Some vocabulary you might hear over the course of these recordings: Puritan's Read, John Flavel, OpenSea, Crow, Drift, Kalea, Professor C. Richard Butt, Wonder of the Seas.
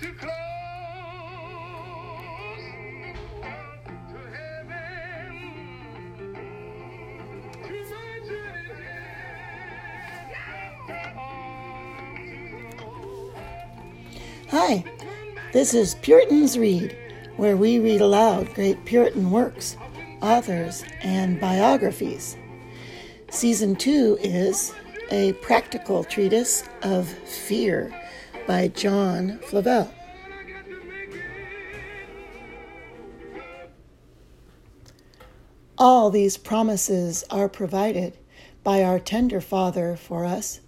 to close up to heaven, to my journey's end. Hi, this is Puritan's Read, where we read aloud great Puritan works, authors, and biographies. Season 2 is A Practical Treatise of Fear by John Flavel. All these promises are provided by our tender Father for us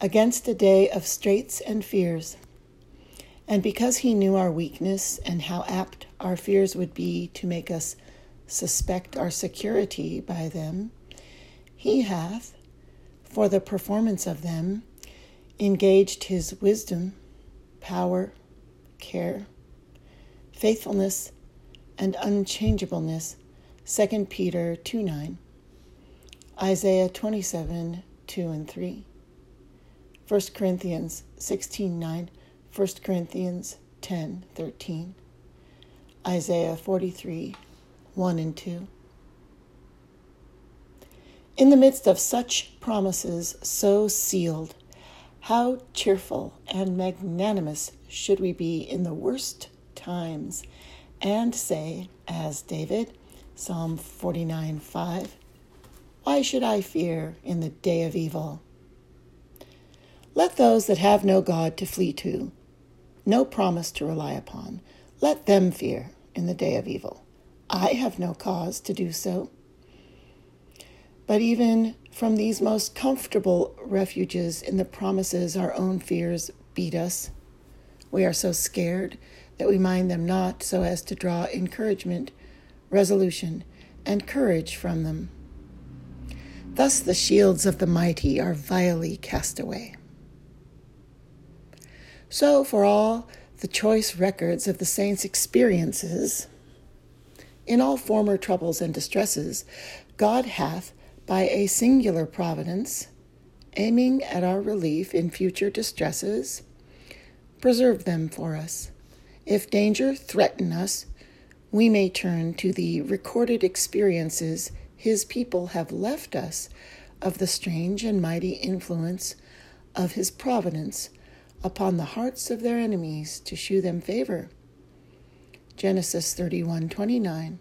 against a day of straits and fears. And because he knew our weakness and how apt our fears would be to make us suspect our security by them, he hath, for the performance of them, engaged his wisdom, power, care, faithfulness, and unchangeableness, 2 Peter 2:9, Isaiah 27:2-3, 1 Corinthians 16:9, 1 Corinthians 10:13, Isaiah 43:1-2. In the midst of such promises so sealed, how cheerful and magnanimous should we be in the worst times, and say, as David, Psalm 49:5, "Why should I fear in the day of evil?" Let those that have no God to flee to, no promise to rely upon, let them fear in the day of evil. I have no cause to do so. But even from these most comfortable refuges in the promises, our own fears beat us. We are so scared that we mind them not, so as to draw encouragement, resolution, and courage from them. Thus the shields of the mighty are vilely cast away. So for all the choice records of the saints' experiences, in all former troubles and distresses, God hath, by a singular providence, aiming at our relief in future distresses, preserve them for us. If danger threaten us, we may turn to the recorded experiences his people have left us of the strange and mighty influence of his providence upon the hearts of their enemies to shew them favor. Genesis 31:29,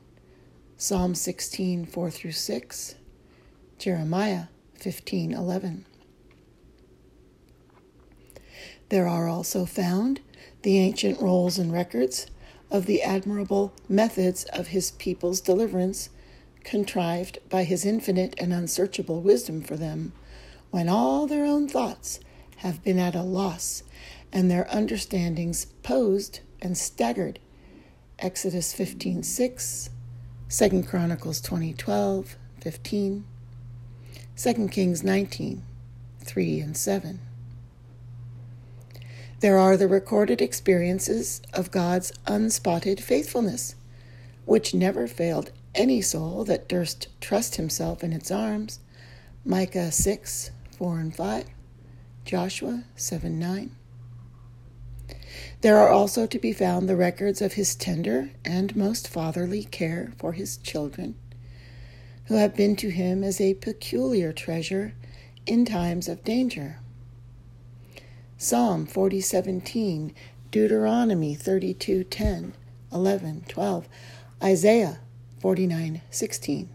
Psalm 16:4-6, Jeremiah 15:11. There are also found the ancient rolls and records of the admirable methods of his people's deliverance, contrived by his infinite and unsearchable wisdom for them, when all their own thoughts have been at a loss, and their understandings posed and staggered. Exodus 15:6, 2 Chronicles 20:12, 15. 2 Kings 19:3-7. There are the recorded experiences of God's unspotted faithfulness, which never failed any soul that durst trust himself in its arms. Micah 6:4-5, Joshua 7:9. There are also to be found the records of his tender and most fatherly care for his children, who have been to him as a peculiar treasure in times of danger. Psalm 40:17, Deuteronomy 32:10, 11, 12, Isaiah 49:16,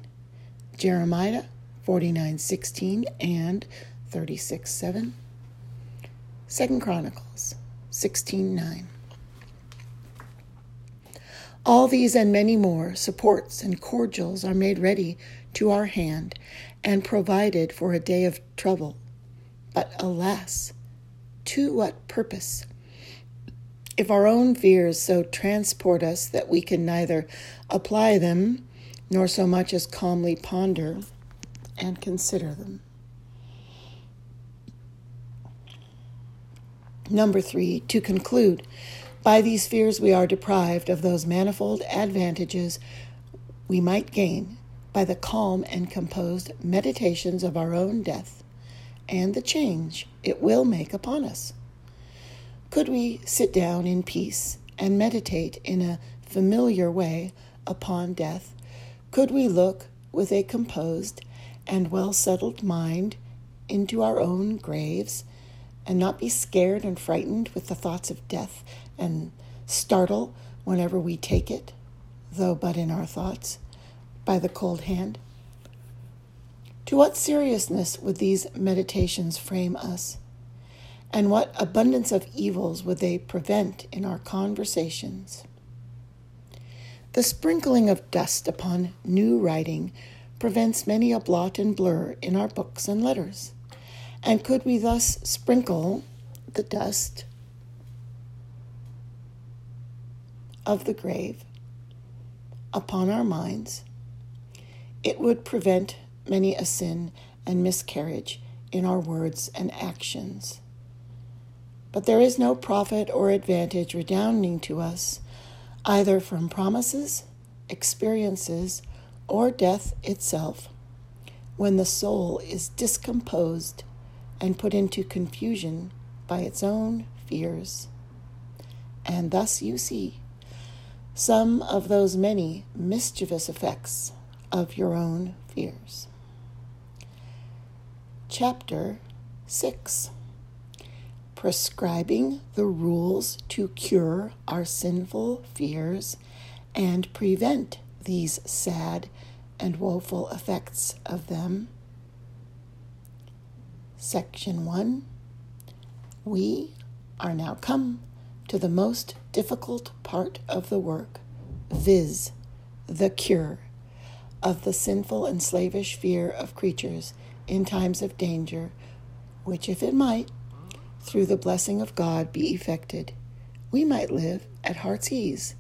Jeremiah 49:16 and 36:7, 2 Chronicles 16:9. All these and many more supports and cordials are made ready to our hand and provided for a day of trouble. But alas, to what purpose? If our own fears so transport us that we can neither apply them nor so much as calmly ponder and consider them. Number 3, to conclude, by these fears we are deprived of those manifold advantages we might gain by the calm and composed meditations of our own death, and the change it will make upon us. Could we sit down in peace and meditate in a familiar way upon death? Could we look with a composed and well-settled mind into our own graves and not be scared and frightened with the thoughts of death and startle whenever we take it, though but in our thoughts, by the cold hand? To what seriousness would these meditations frame us? And what abundance of evils would they prevent in our conversations? The sprinkling of dust upon new writing prevents many a blot and blur in our books and letters. And could we thus sprinkle the dust of the grave upon our minds, it would prevent many a sin and miscarriage in our words and actions. But there is no profit or advantage redounding to us, either from promises, experiences, or death itself, when the soul is discomposed and put into confusion by its own fears. And thus you see some of those many mischievous effects of your own fears. Chapter 6. Prescribing the rules to cure our sinful fears and prevent these sad and woeful effects of them. Section 1. We are now come to the most difficult part of the work, viz., the cure of the sinful and slavish fear of creatures in times of danger, which, if it might, through the blessing of God, be effected, we might live at heart's ease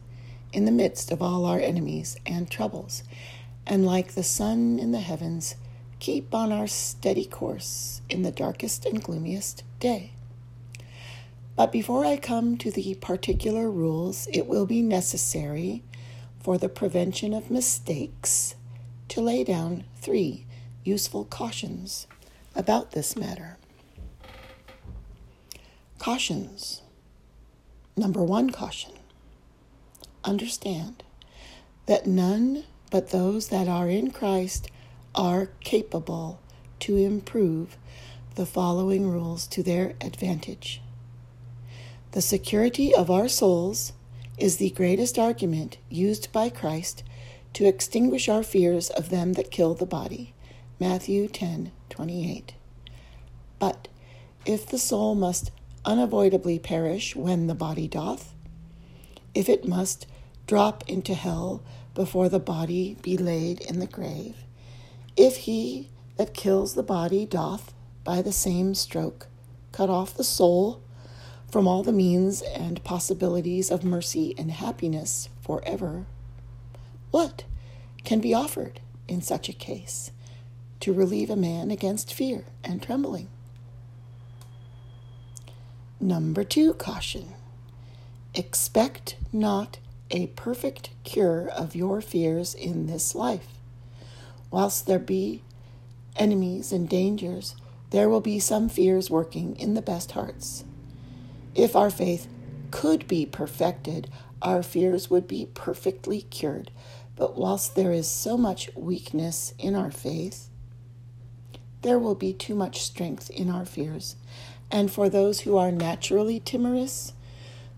in the midst of all our enemies and troubles, and like the sun in the heavens, keep on our steady course in the darkest and gloomiest day. But before I come to the particular rules, it will be necessary for the prevention of mistakes to lay down 3 useful cautions about this matter. Cautions. Number 1 caution. Understand that none but those that are in Christ are capable to improve the following rules to their advantage. The security of our souls is the greatest argument used by Christ to extinguish our fears of them that kill the body. Matthew 10:28. But if the soul must unavoidably perish when the body doth, if it must drop into hell before the body be laid in the grave, if he that kills the body doth by the same stroke cut off the soul from all the means and possibilities of mercy and happiness forever, what can be offered in such a case to relieve a man against fear and trembling? Number 2 caution. Expect not a perfect cure of your fears in this life. Whilst there be enemies and dangers, there will be some fears working in the best hearts. If our faith could be perfected, our fears would be perfectly cured. But whilst there is so much weakness in our faith, there will be too much strength in our fears. And for those who are naturally timorous,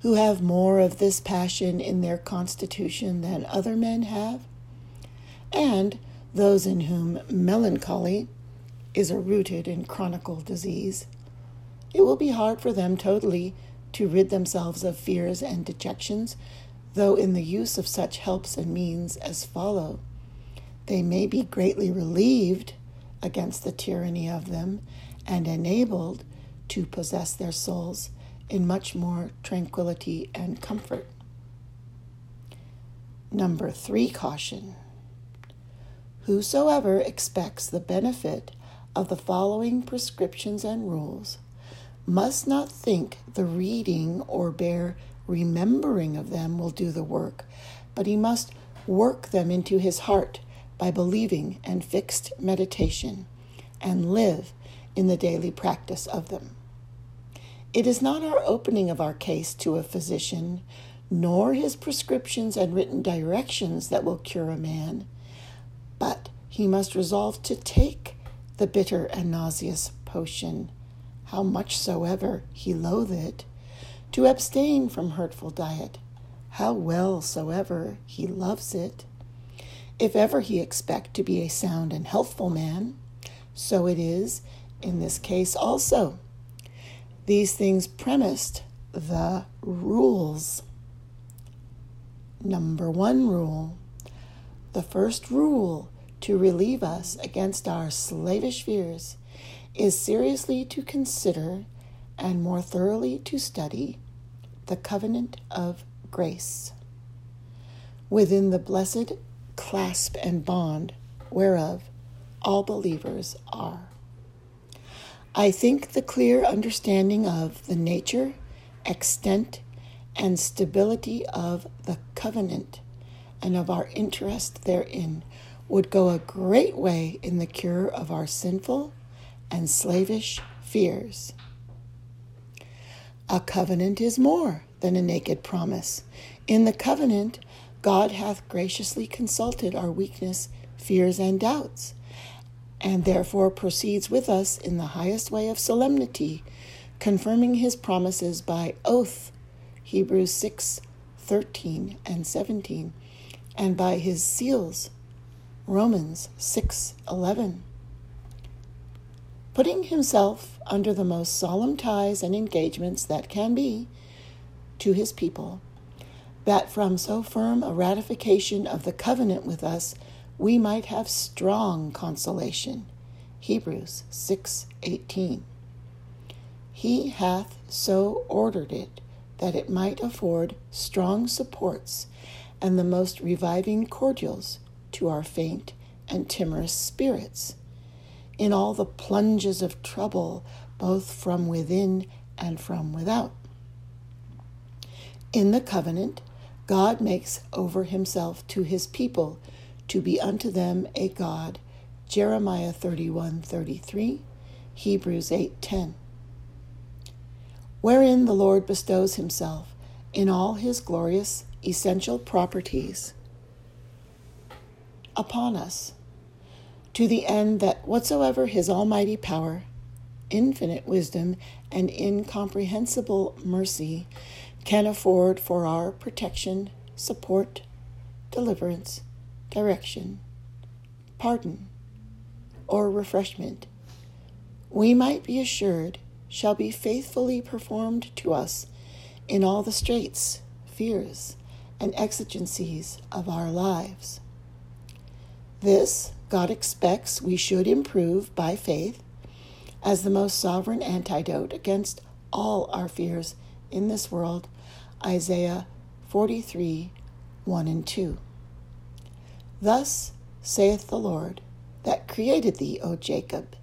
who have more of this passion in their constitution than other men have, and those in whom melancholy is a rooted and chronic disease, it will be hard for them totally to rid themselves of fears and dejections, though in the use of such helps and means as follow, they may be greatly relieved against the tyranny of them and enabled to possess their souls in much more tranquility and comfort. Number 3 caution. Whosoever expects the benefit of the following prescriptions and rules must not think the reading or bare remembering of them will do the work, but he must work them into his heart by believing and fixed meditation, and live in the daily practice of them. It is not our opening of our case to a physician, nor his prescriptions and written directions that will cure a man, but he must resolve to take the bitter and nauseous potion, how much soever he loathe it, to abstain from hurtful diet, how well soever he loves it. If ever he expect to be a sound and healthful man, so it is in this case also. These things premised the rules. Number one rule. The first rule to relieve us against our slavish fears is seriously to consider and more thoroughly to study the covenant of grace, within the blessed clasp and bond whereof all believers are. I think the clear understanding of the nature, extent, and stability of the covenant and of our interest therein would go a great way in the cure of our sinful and slavish fears. A covenant is more than a naked promise. In the covenant, God hath graciously consulted our weakness, fears, and doubts, and therefore proceeds with us in the highest way of solemnity, confirming his promises by oath, Hebrews 6:13 and 17, and by his seals, Romans 6:11. Putting himself under the most solemn ties and engagements that can be to his people, that from so firm a ratification of the covenant with us, we might have strong consolation. Hebrews 6:18. He hath so ordered it that it might afford strong supports and the most reviving cordials to our faint and timorous spirits, in all the plunges of trouble, both from within and from without. In the covenant, God makes over himself to his people to be unto them a God, Jeremiah 31:33, Hebrews 8:10, wherein the Lord bestows himself in all his glorious essential properties upon us, to the end that whatsoever his almighty power, infinite wisdom, and incomprehensible mercy can afford for our protection, support, deliverance, direction, pardon, or refreshment, we might be assured shall be faithfully performed to us in all the straits, fears, and exigencies of our lives. This God expects we should improve by faith as the most sovereign antidote against all our fears in this world, Isaiah 43:1-2. Thus saith the Lord, that created thee, O Jacob,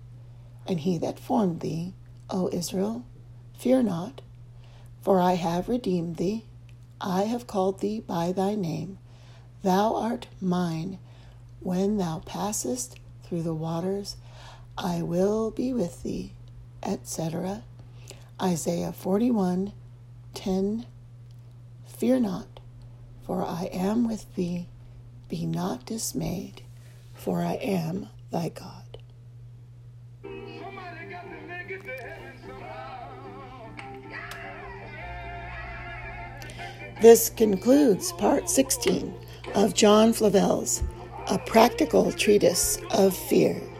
and he that formed thee, O Israel, fear not, for I have redeemed thee, I have called thee by thy name, thou art mine. When thou passest through the waters, I will be with thee, etc. Isaiah 41:10. Fear not, for I am with thee. Be not dismayed, for I am thy God. Somebody got to make it to heaven somehow. This concludes part 16 of John Flavel's A Practical Treatise of Fear.